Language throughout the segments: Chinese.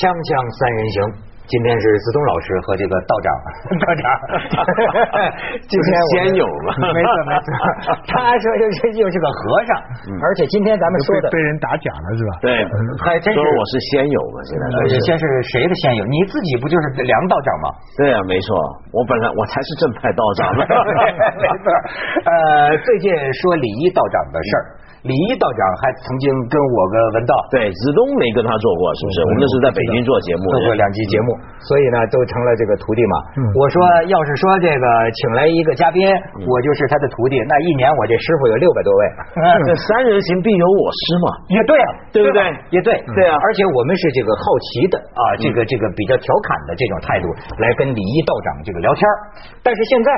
锵锵三人行，今天是子东老师和这个道长，今天先有了，没错，他说又是个和尚，而且今天咱们说的被人打假了是吧？对，还真是我是先有了，现在先是谁的先有？你自己不就是梁道长吗？对啊，没错，我本来我才是正派道长，没错。最近说李一道长的事儿。李一道长还曾经跟我跟文道对子东没跟他做过，是不是？我们那是在北京做节目，做过2期节目，所以呢都成了这个徒弟嘛。我说要是说这个请来一个嘉宾，我就是他的徒弟，那一年我这师傅有600多位。这三人行必有我师嘛，也对啊，对不对？也对，对啊。而且我们是这个好奇的啊，这个比较调侃的这种态度来跟李一道长这个聊天，但是现在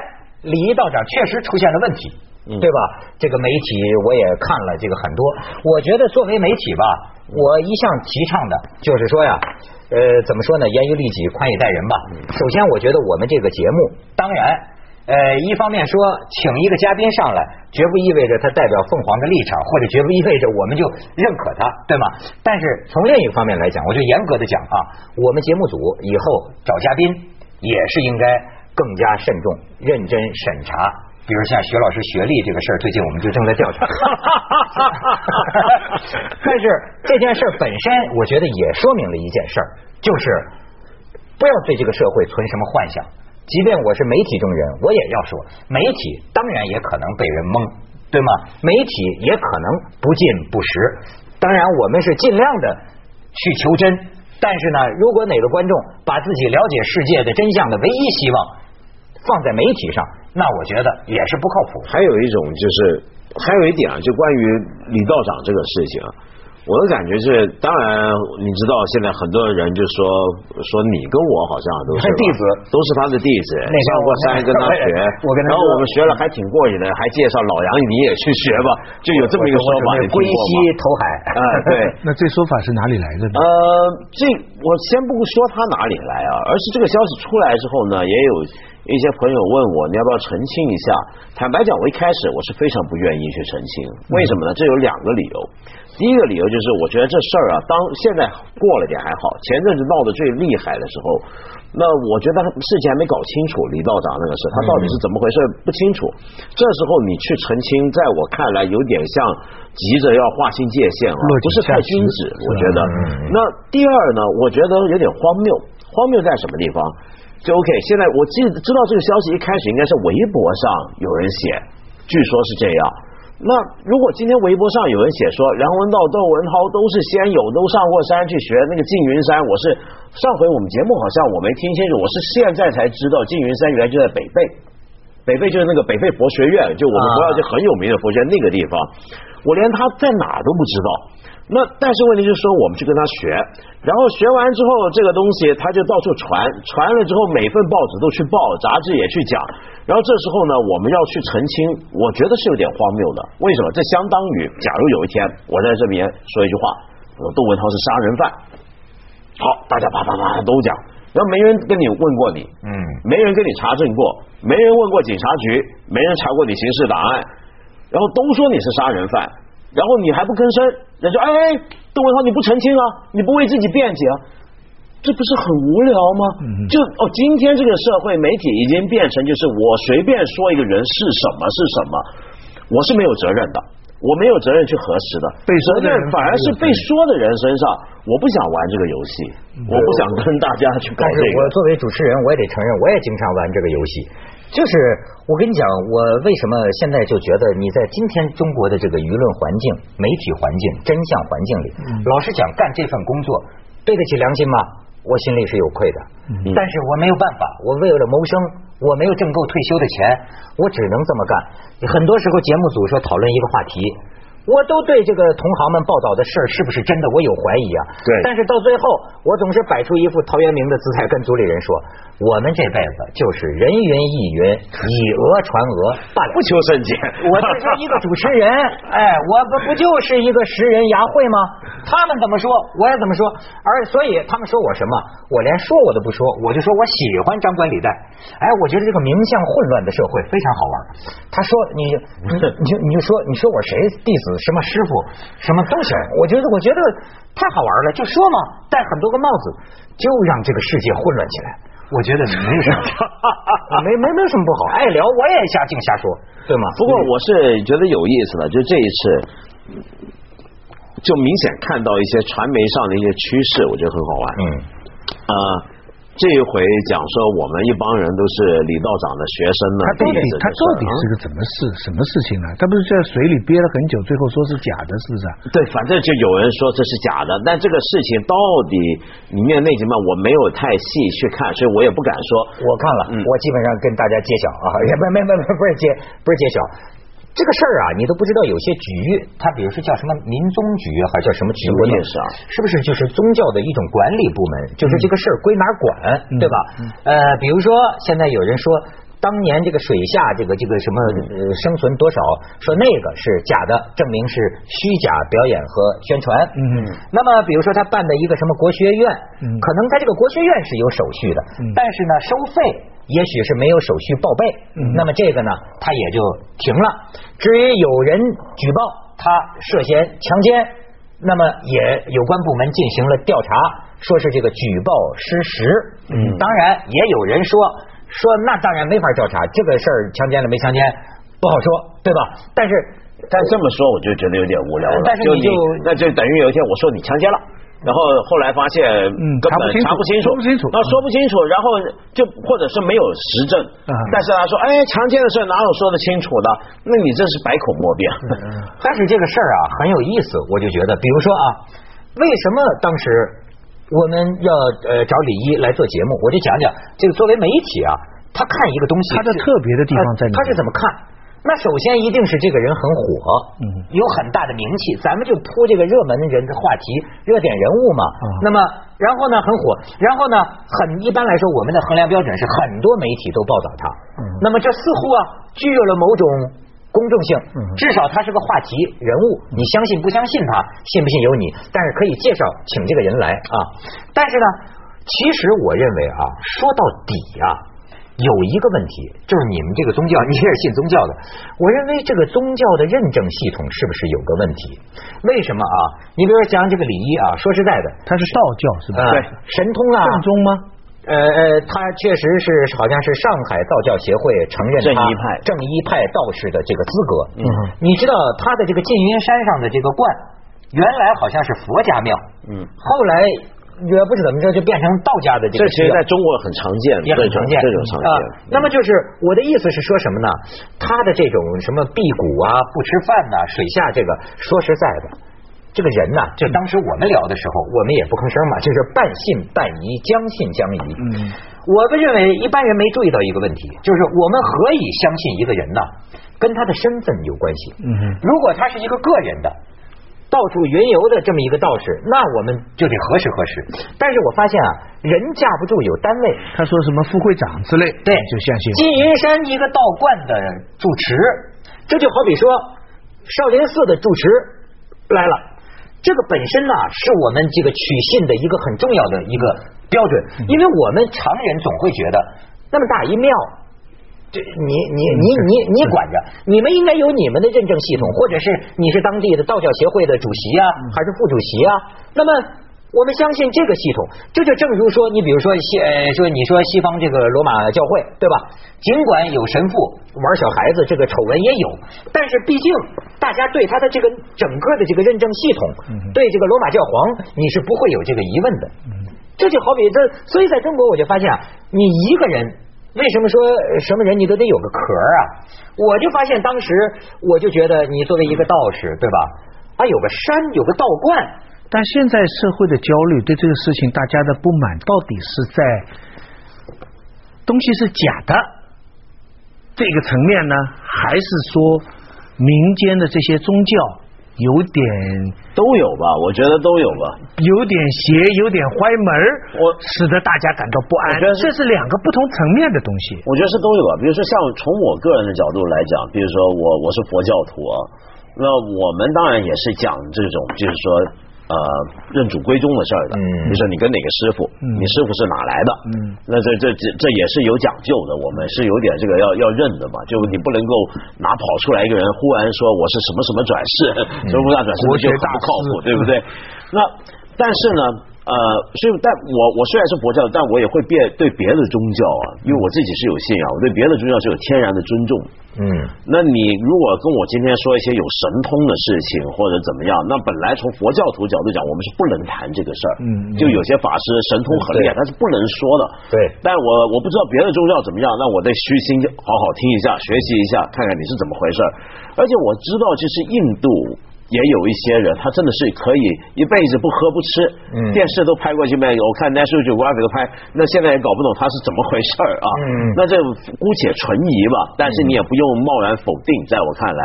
李一道长确实出现了问题。对吧？这个媒体我也看了，这个很多。我觉得作为媒体吧，我一向提倡的就是说呀，怎么说呢？严于律己，宽以待人吧。首先，我觉得我们这个节目，当然，一方面说请一个嘉宾上来，绝不意味着他代表凤凰的立场，或者绝不意味着我们就认可他，对吗？但是从另一方面来讲，我就严格的讲啊，我们节目组以后找嘉宾也是应该更加慎重、认真审查。比如像徐老师学历这个事儿，最近我们就正在调查。但是这件事本身，我觉得也说明了一件事儿，就是不要对这个社会存什么幻想。即便我是媒体中人，我也要说，媒体当然也可能被人蒙，对吗？媒体也可能不尽不实。当然，我们是尽量的去求真，但是呢，如果哪个观众把自己了解世界的真相的唯一希望放在媒体上，那我觉得也是不靠谱。还有一点啊，就关于李道长这个事情，我的感觉是，当然你知道现在很多人就说你跟我好像都是弟子，都是他的弟子，上过山跟他学，然后我们学了还挺过瘾的，还介绍老杨你也去学吧，就有这么一个说法，归西投海啊，对。那这说法是哪里来的呢？这我先不说他哪里来啊，而是这个消息出来之后呢，也有一些朋友问我你要不要澄清一下。坦白讲，我一开始我是非常不愿意去澄清，为什么呢？这有2个理由。第一个理由就是，我觉得这事儿啊，当现在过了点还好，前阵子闹得最厉害的时候，那我觉得事情还没搞清楚，李道长那个事他到底是怎么回事不清楚，这时候你去澄清，在我看来有点像急着要划清界限啊，不是太君子，我觉得。那第二呢，我觉得有点荒谬，荒谬在什么地方？就 OK， 现在我知道这个消息一开始应该是微博上有人写，据说是这样。那如果今天微博上有人写说梁文道、窦文涛都是先有，都上过山去学那个缙云山，我是上回我们节目好像我没听清楚，我是现在才知道缙云山原来就在北碚，北碚就是那个北碚佛学院，就我们国家就很有名的佛学院那个地方，我连他在哪都不知道。那但是问题就是说，我们去跟他学，然后学完之后这个东西他就到处传了之后，每份报纸都去报，杂志也去讲，然后这时候呢，我们要去澄清，我觉得是有点荒谬的。为什么？这相当于假如有一天我在这边说一句话，我窦文涛是杀人犯，好，大家啪啪啪都讲，然后没人跟你问过你，没人跟你查证过，没人问过警察局，没人查过你刑事档案，然后都说你是杀人犯，然后你还不吭声，人家说窦文涛你不澄清啊，你不为自己辩解啊，这不是很无聊吗？今天这个社会媒体已经变成就是我随便说一个人是什么是什么，我是没有责任的，我没有责任去核实的，责任反而是被说的人身上。我不想玩这个游戏，我不想跟大家去搞这个。但是我作为主持人，我也得承认，我也经常玩这个游戏。就是我跟你讲，我为什么现在就觉得你在今天中国的这个舆论环境、媒体环境、真相环境里，老实讲干这份工作，对得起良心吗？我心里是有愧的，但是我没有办法，我为了谋生，我没有挣够退休的钱，我只能这么干。很多时候节目组说讨论一个话题，我都对这个同行们报道的事儿是不是真的我有怀疑啊，对。但是到最后我总是摆出一副陶渊明的姿态跟组里人说，我们这辈子就是人云亦云，以讹传讹罢了，不求甚解。我就是一个主持人，我不就是一个识人牙慧吗？他们怎么说我也怎么说，而所以他们说我什么我连说我都不说，我就说我喜欢张冠李戴，哎，我觉得这个名相混乱的社会非常好玩。他说你就说我谁弟子什么师傅什么都行，我觉得太好玩了，就说嘛，戴很多个帽子，就让这个世界混乱起来。我觉得没什么，没什么不好，爱聊我也瞎净瞎说，对吗？不过我是觉得有意思的，就这一次。就明显看到一些传媒上的一些趋势，我觉得很好玩。这一回讲说我们一帮人都是李道长的学生呢，他到底是个什么事情呢？他不是在水里憋了很久，最后说是假的，是不是？对，反正就有人说这是假的，但这个事情到底里面内情嘛，我没有太细去看，所以我也不敢说。我看了，我基本上跟大家揭晓啊，也不是揭晓。这个事儿啊，你都不知道有些局，它比如说叫什么民宗局，还叫什么局，我也是啊，是不是就是宗教的一种管理部门？就是这个事儿归哪管，对吧？比如说现在有人说，当年这个水下这个什么生存多少，说那个是假的，证明是虚假表演和宣传。那么比如说他办的一个什么国学院，可能他这个国学院是有手续的，但是呢收费。也许是没有手续报备，那么这个呢，他也就停了。至于有人举报他涉嫌强奸，那么也有关部门进行了调查，说是这个举报失实。当然也有人说那当然没法调查，这个事儿强奸了没强奸不好说，对吧？但这么说我就觉得有点无聊了。但是你那就等于有一天我说你强奸了。然后后来发现根本查不清楚，那说不清楚，然后就或者是没有实证，但是他说强奸的事哪有说得清楚的？那你这是百口莫辩。但是这个事儿啊很有意思，我就觉得，比如说啊，为什么当时我们要找李一来做节目？我就讲讲这个作为媒体啊，他看一个东西，他的特别的地方在哪？他是怎么看？那首先一定是这个人很火，有很大的名气，咱们就铺这个热门人的话题，热点人物嘛。那么然后呢很火，然后呢一般来说我们的衡量标准是很多媒体都报道他，那么这似乎啊具有了某种公众性，至少他是个话题人物，你相信不相信他，信不信由你，但是可以介绍请这个人来啊。但是呢其实我认为啊，说到底啊有一个问题，就是你们这个宗教，你也是信宗教的，我认为这个宗教的认证系统是不是有个问题？为什么啊？你比如说讲这个李一啊，说实在的，他是道教是吧？对，神通啊，正宗吗？他确实是好像是上海道教协会承认他正一派道士的这个资格。你知道他的这个缙云山上的这个观，原来好像是佛家庙，后来。也不是怎么着，就变成道家的这个。这其实在中国很常见，也很常见，这种常见。那么就是我的意思是说什么呢？他的这种什么辟谷啊、不吃饭呐、水下这个，说实在的，这个人呐、就当时我们聊的时候，我们也不吭声嘛，就是半信半疑，将信将疑。我们认为一般人没注意到一个问题，就是我们何以相信一个人呢？跟他的身份有关系。如果他是一个个人的。到处云游的这么一个道士，那我们就得核实。但是我发现啊，人架不住有单位，他说什么副会长之类，对，就相信。缙云山一个道观的住持，这就好比说少林寺的住持来了，这个本身呢、是我们这个取信的一个很重要的一个标准，因为我们常人总会觉得那么大一庙。你管着，你们应该有你们的认证系统，或者是你是当地的道教协会的主席啊，还是副主席啊？那么我们相信这个系统，这就正如说，你比如说你说西方这个罗马教会，对吧？尽管有神父玩小孩子这个丑闻也有，但是毕竟大家对他的这个整个的这个认证系统，对这个罗马教皇，你是不会有这个疑问的。这就好比这，所以在中国我就发现啊，你一个人。为什么说什么人你都得有个壳啊？我就发现当时我就觉得你作为一个道士，对吧？啊，有个山，有个道观。但现在社会的焦虑，对这个事情大家的不满，到底是在东西是假的这个层面呢，还是说民间的这些宗教有点都有吧？我觉得都有吧，有点邪，有点歪门，使得大家感到不安。这是两个不同层面的东西。我觉得是都有吧。比如说像从我个人的角度来讲，比如说我是佛教徒，那我们当然也是讲这种，就是说认祖归宗的事儿的，就是你跟哪个师傅，你师傅是哪来的，那这也是有讲究的，我们是有点这个要认的嘛，就你不能够拿跑出来一个人忽然说我是什么什么转世，什么大转世就很不靠谱，对不对？那但是呢，所以但我虽然是佛教，但我也会对别的宗教啊，因为我自己是有信仰，我对别的宗教是有天然的尊重。那你如果跟我今天说一些有神通的事情或者怎么样，那本来从佛教徒角度讲，我们是不能谈这个事儿。就有些法师神通很厉害，他是不能说的。对。但我不知道别的宗教怎么样，那我得虚心好好听一下，学习一下，看看你是怎么回事。而且我知道，就是印度。也有一些人，他真的是可以一辈子不喝不吃，电视都拍过去没有？我看 National Geographic 都拍，那现在也搞不懂他是怎么回事啊。那这姑且存疑吧，但是你也不用贸然否定，在我看来。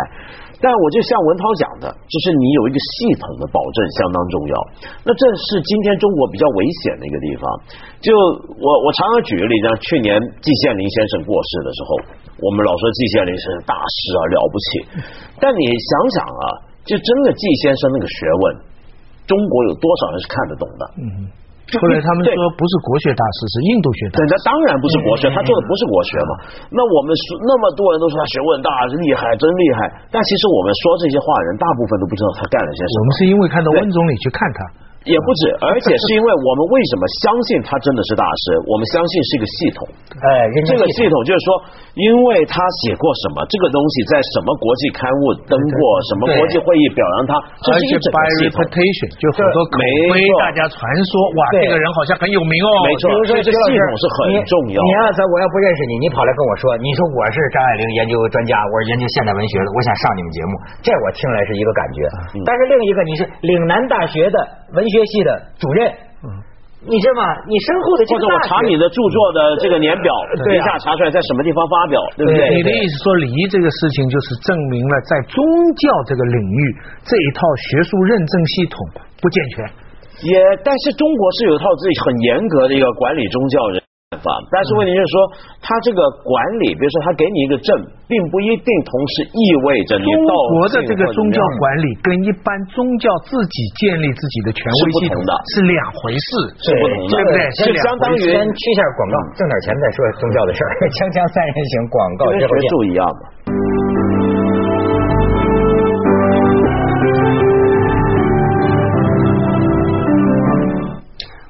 但我就像文涛讲的，就是你有一个系统的保证相当重要。那这是今天中国比较危险的一个地方。就我常常举个例子，去年季羡林先生过世的时候，我们老说季羡林是大师啊，了不起。但你想想啊。就真的季先生那个学问，中国有多少人是看得懂的？后来他们说不是国学大师，是印度学大师。对，那当然不是国学，他做的不是国学嘛。那我们说那么多人都说他学问大，厉害，真厉害。但其实我们说这些话人，大部分都不知道他干了些什么。我们是因为看到温总理去看他。也不止，而且是因为我们为什么相信他真的是大师？我们相信是一个系统。这个系统就是说，因为他写过什么，这个东西在什么国际刊物登过，什么国际会议表扬他，这是一整个系统。就很多口碑，大家传说哇，这个人好像很有名哦。没错，所以这个系统是很重要。你要在我要不认识你，你跑来跟我说，你说我是张爱玲研究专家，我是研究现代文学的，我想上你们节目，这我听来是一个感觉。但是另一个，你是岭南大学的文学系的主任，你知道吗？你身后的这个大学，或者我查你的著作的这个年表，一下查出来在什么地方发表，对不对？你的意思说李仪这个事情就是证明了在宗教这个领域这一套学术认证系统不健全。但是中国是有一套自己很严格的一个管理宗教人。但是问题是说，他这个管理，比如说他给你一个证，并不一定同时意味着你到中国的这个宗教管理跟一般宗教自己建立自己的权威系统是两回事，是不同的，对不对？是相当于先去一下广告，挣点钱再说宗教的事儿。锵锵三人行广告，这回注意啊。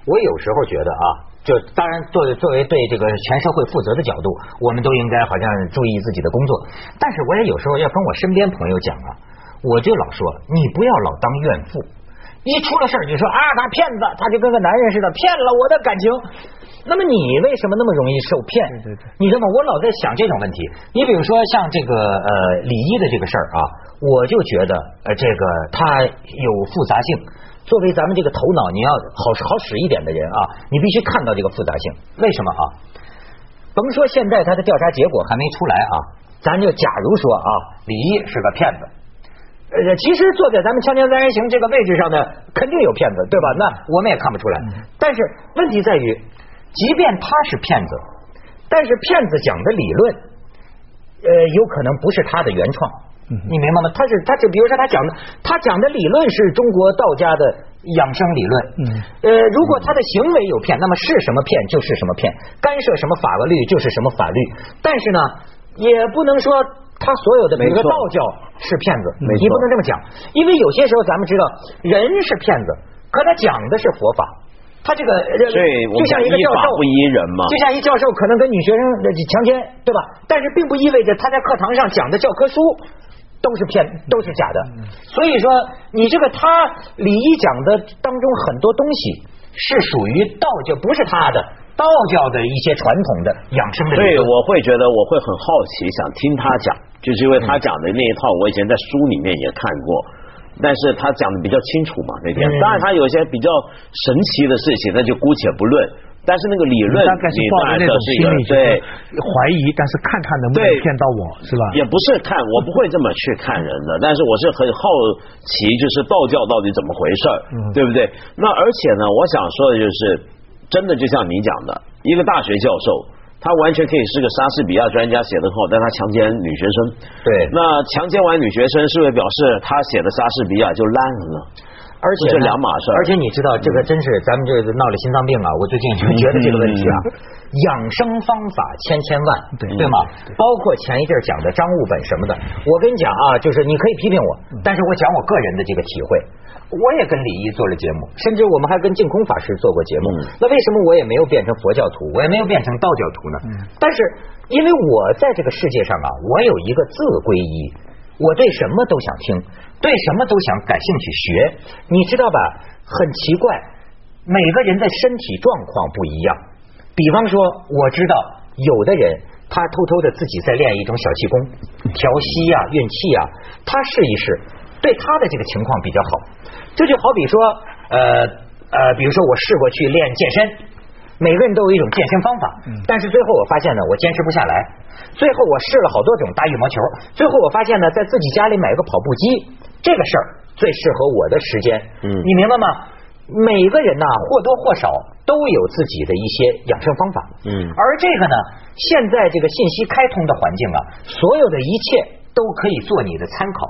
我有时候觉得啊。就当然作为对这个全社会负责的角度，我们都应该好像注意自己的工作。但是我也有时候要跟我身边朋友讲啊，我就老说你不要老当怨妇，一出了事儿就说啊他骗子，他就跟个男人似的骗了我的感情。那么你为什么那么容易受骗？你知道吗？我老在想这种问题。你比如说像这个李一的这个事儿啊，我就觉得这个他有复杂性。作为咱们这个头脑，你要好使一点的人啊，你必须看到这个复杂性。为什么啊？甭说现在他的调查结果还没出来啊，咱就假如说啊，李一是个骗子。其实坐在咱们锵锵三人行这个位置上呢，肯定有骗子，对吧？那我们也看不出来。但是问题在于，即便他是骗子，但是骗子讲的理论，有可能不是他的原创。你明白吗？他比如说他讲的理论是中国道家的养生理论，如果他的行为有骗，那么是什么骗就是什么骗，干涉什么法律就是什么法律。但是呢，也不能说他所有的每个道教是骗子，你不能这么讲，因为有些时候咱们知道人是骗子，可他讲的是佛法。他这个就像一个教授不依人嘛，就像一教授可能跟女学生强奸，对吧？但是并不意味着他在课堂上讲的教科书都是假的。所以说你这个他李一讲的当中很多东西是属于道教，不是他的道教的一些传统的养生的。对，我会很好奇想听他讲，就是因为他讲的那一套我以前在书里面也看过，但是他讲的比较清楚嘛那边。当然他有些比较神奇的事情那就姑且不论，但是那个理论大概是抱着那种心理对怀疑，但是看他能不能骗到我，是吧？也不是看，我不会这么去看人的，但是我是很好奇就是道教到底怎么回事，对不对？那而且呢，我想说的就是真的就像你讲的，一个大学教授他完全可以是个莎士比亚专家写的很好，但他强奸女学生。对，那强奸完女学生是不是表示他写的莎士比亚就烂了？而而且是两码事。而且你知道，这个真是咱们这个闹了心脏病啊！我最近就觉得这个问题啊，养生方法千万，对吗？包括前一阵讲的张悟本什么的，我跟你讲啊，就是你可以批评我，但是我讲我个人的这个体会。我也跟李一做了节目，甚至我们还跟净空法师做过节目。那为什么我也没有变成佛教徒，我也没有变成道教徒呢？但是因为我在这个世界上啊，我有一个自皈依，我对什么都想听，对什么都想感兴趣学，你知道吧？很奇怪，每个人的身体状况不一样。比方说，我知道有的人他偷偷的自己在练一种小气功，调息啊、运气啊，他试一试，对他的这个情况比较好。这就好比说，比如说我试过去练健身。每个人都有一种健身方法，但是最后我发现呢，我坚持不下来。最后我试了好多种打羽毛球，最后我发现呢，在自己家里买个跑步机，这个事儿最适合我的时间。你明白吗？每个人呢，或多或少都有自己的一些养生方法。而这个呢，现在这个信息开通的环境啊，所有的一切都可以做你的参考。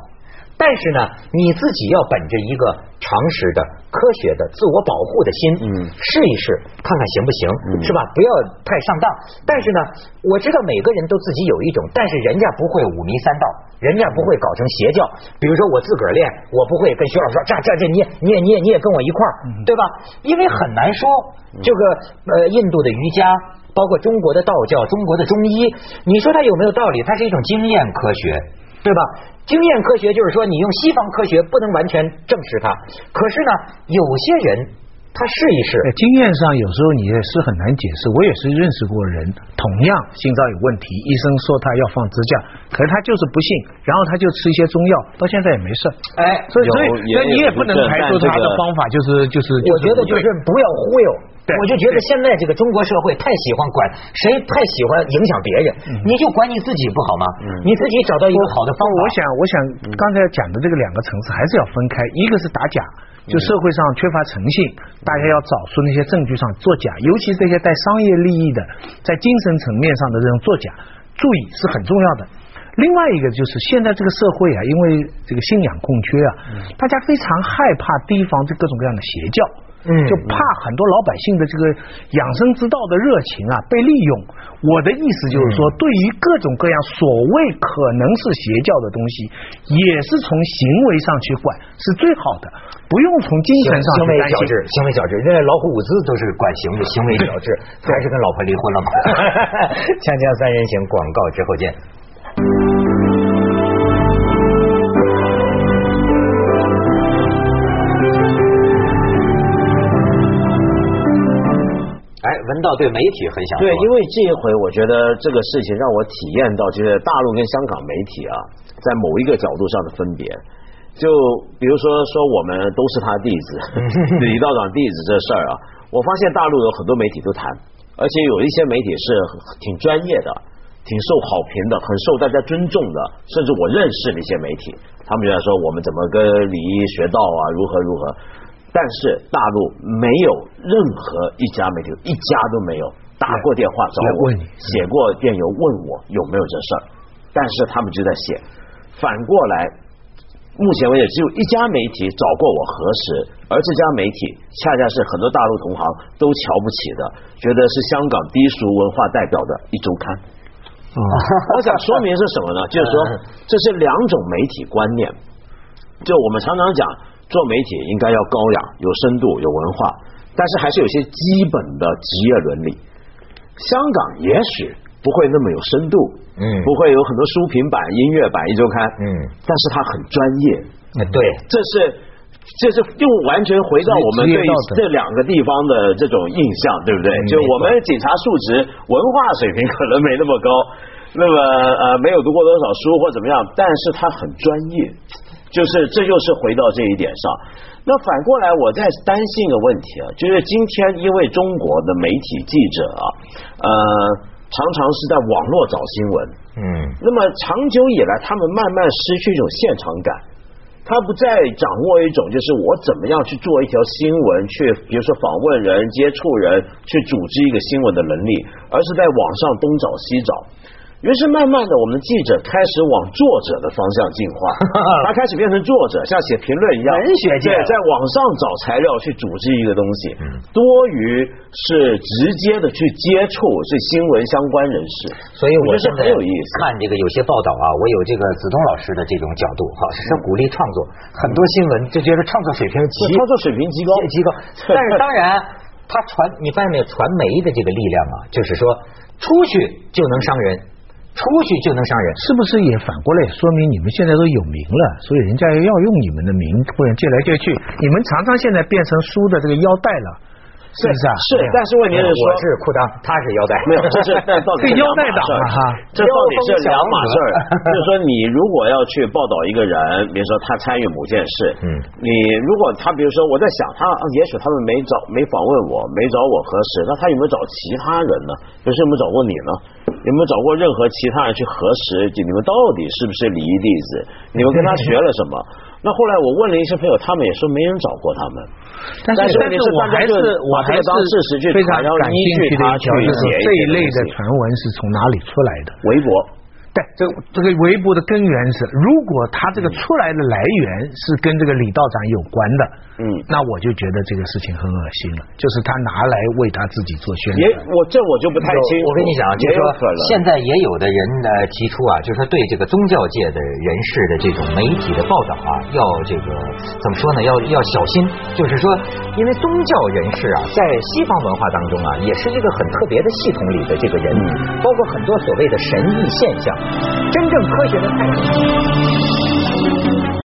但是呢，你自己要本着一个常识的、科学的、自我保护的心，试一试，看看行不行，是吧？不要太上当。但是呢，我知道每个人都自己有一种，但是人家不会五迷三道，人家不会搞成邪教。比如说我自个儿练，我不会跟徐老师说这你也跟我一块儿，对吧？因为很难说这个印度的瑜伽。包括中国的道教、中国的中医，你说它有没有道理？它是一种经验科学，对吧？经验科学就是说，你用西方科学不能完全证实它。可是呢，有些人他试一试。经验上有时候你也是很难解释。我也是认识过人，同样心脏有问题，医生说他要放支架，可是他就是不信，然后他就吃一些中药，到现在也没事。所以你也不能排除他的方法，就是。我觉得就是不要忽悠。我就觉得现在这个中国社会太喜欢管谁，太喜欢影响别人，你就管你自己不好吗？你自己找到一个好的方法。我想刚才讲的这个两个层次还是要分开，一个是打假，就社会上缺乏诚信，大家要找出那些证据上作假，尤其是这些带商业利益的，在精神层面上的这种作假，注意是很重要的。另外一个就是现在这个社会啊，因为这个信仰空缺啊，大家非常害怕提防这各种各样的邪教。就怕很多老百姓的这个养生之道的热情啊被利用。我的意思就是说，对于各种各样所谓可能是邪教的东西，也是从行为上去管是最好的，不用从精神上去担心。行为矫治，人家老虎伍兹都是管行为矫治，还是跟老婆离婚了吗？锵锵三人行，广告之后见。文道对媒体很想说，对，因为这一回我觉得这个事情让我体验到，就是大陆跟香港媒体啊，在某一个角度上的分别。就比如说我们都是他弟子，李道长弟子这事儿啊，我发现大陆有很多媒体都谈，而且有一些媒体是挺专业的，挺受好评的，很受大家尊重的，甚至我认识的一些媒体，他们就在说我们怎么跟李一学道啊，如何。但是大陆没有任何一家媒体，一家都没有打过电话找我，写过电邮问我有没有这事儿。但是他们就在写。反过来，目前为止只有一家媒体找过我核实，而这家媒体恰恰是很多大陆同行都瞧不起的，觉得是香港低俗文化代表的一周刊。我想说明是什么呢？就是说这是两种媒体观念。就我们常常讲，做媒体应该要高雅、有深度、有文化，但是还是有些基本的职业伦理。香港也许不会那么有深度，不会有很多书评版、音乐版、一周刊，但是它很专业。对，这是又完全回到我们对这两个地方的这种印象，对不对？就我们警察素质、文化水平可能没那么高，那么没有读过多少书或怎么样，但是它很专业。就是这就是回到这一点上。那反过来我在担心一个问题啊，就是今天因为中国的媒体记者啊，常常是在网络找新闻，那么长久以来他们慢慢失去一种现场感，他不再掌握一种就是我怎么样去做一条新闻，去比如说访问人、接触人，去组织一个新闻的能力，而是在网上东找西找。于是慢慢的，我们记者开始往作者的方向进化，他开始变成作者，像写评论一样，文学界在网上找材料去组织一个东西，多于是直接的去接触这新闻相关人士。所以我觉得很有意思。看这个有些报道啊，我有这个子东老师的这种角度哈，是鼓励创作，很多新闻就觉得创作水平极，创作水平极高，极高。但是当然，他你发现没有，传媒的这个力量啊，就是说出去就能伤人。出去就能伤人，是不是也反过来说明你们现在都有名了，所以人家要用你们的名，不然借来借去。你们常常现在变成书的这个腰带了，是不是啊？是，但是问题是说，我是裤裆，他是腰带，没有，这是对腰带党哈，这到底是两码事儿。就是说，你如果要去报道一个人，比如说他参与某件事，你如果他比如说我在想他，也许他们没访问我，没找我核实，那他有没有找其他人呢？就是有没有找过你呢？有没有找过任何其他人去核实你们到底是不是礼仪弟子？你们跟他学了什么？那后来我问了一些朋友，他们也说没人找过他们。但是我还是当事实去非常感兴趣的一条，就是这一类的传闻是从哪里出来的？微博。对，这个微博的根源是，如果他这个出来的来源是跟这个李道长有关的，那我就觉得这个事情很恶心了，就是他拿来为他自己做宣传。我就不太清楚。我跟你讲，就是说现在也有的人呢提出啊，就是说对这个宗教界的人士的这种媒体的报道啊，要这个怎么说呢？要小心，就是说，因为宗教人士啊，在西方文化当中啊，也是这个很特别的系统里的这个人，包括很多所谓的神异现象。真正科学的态度。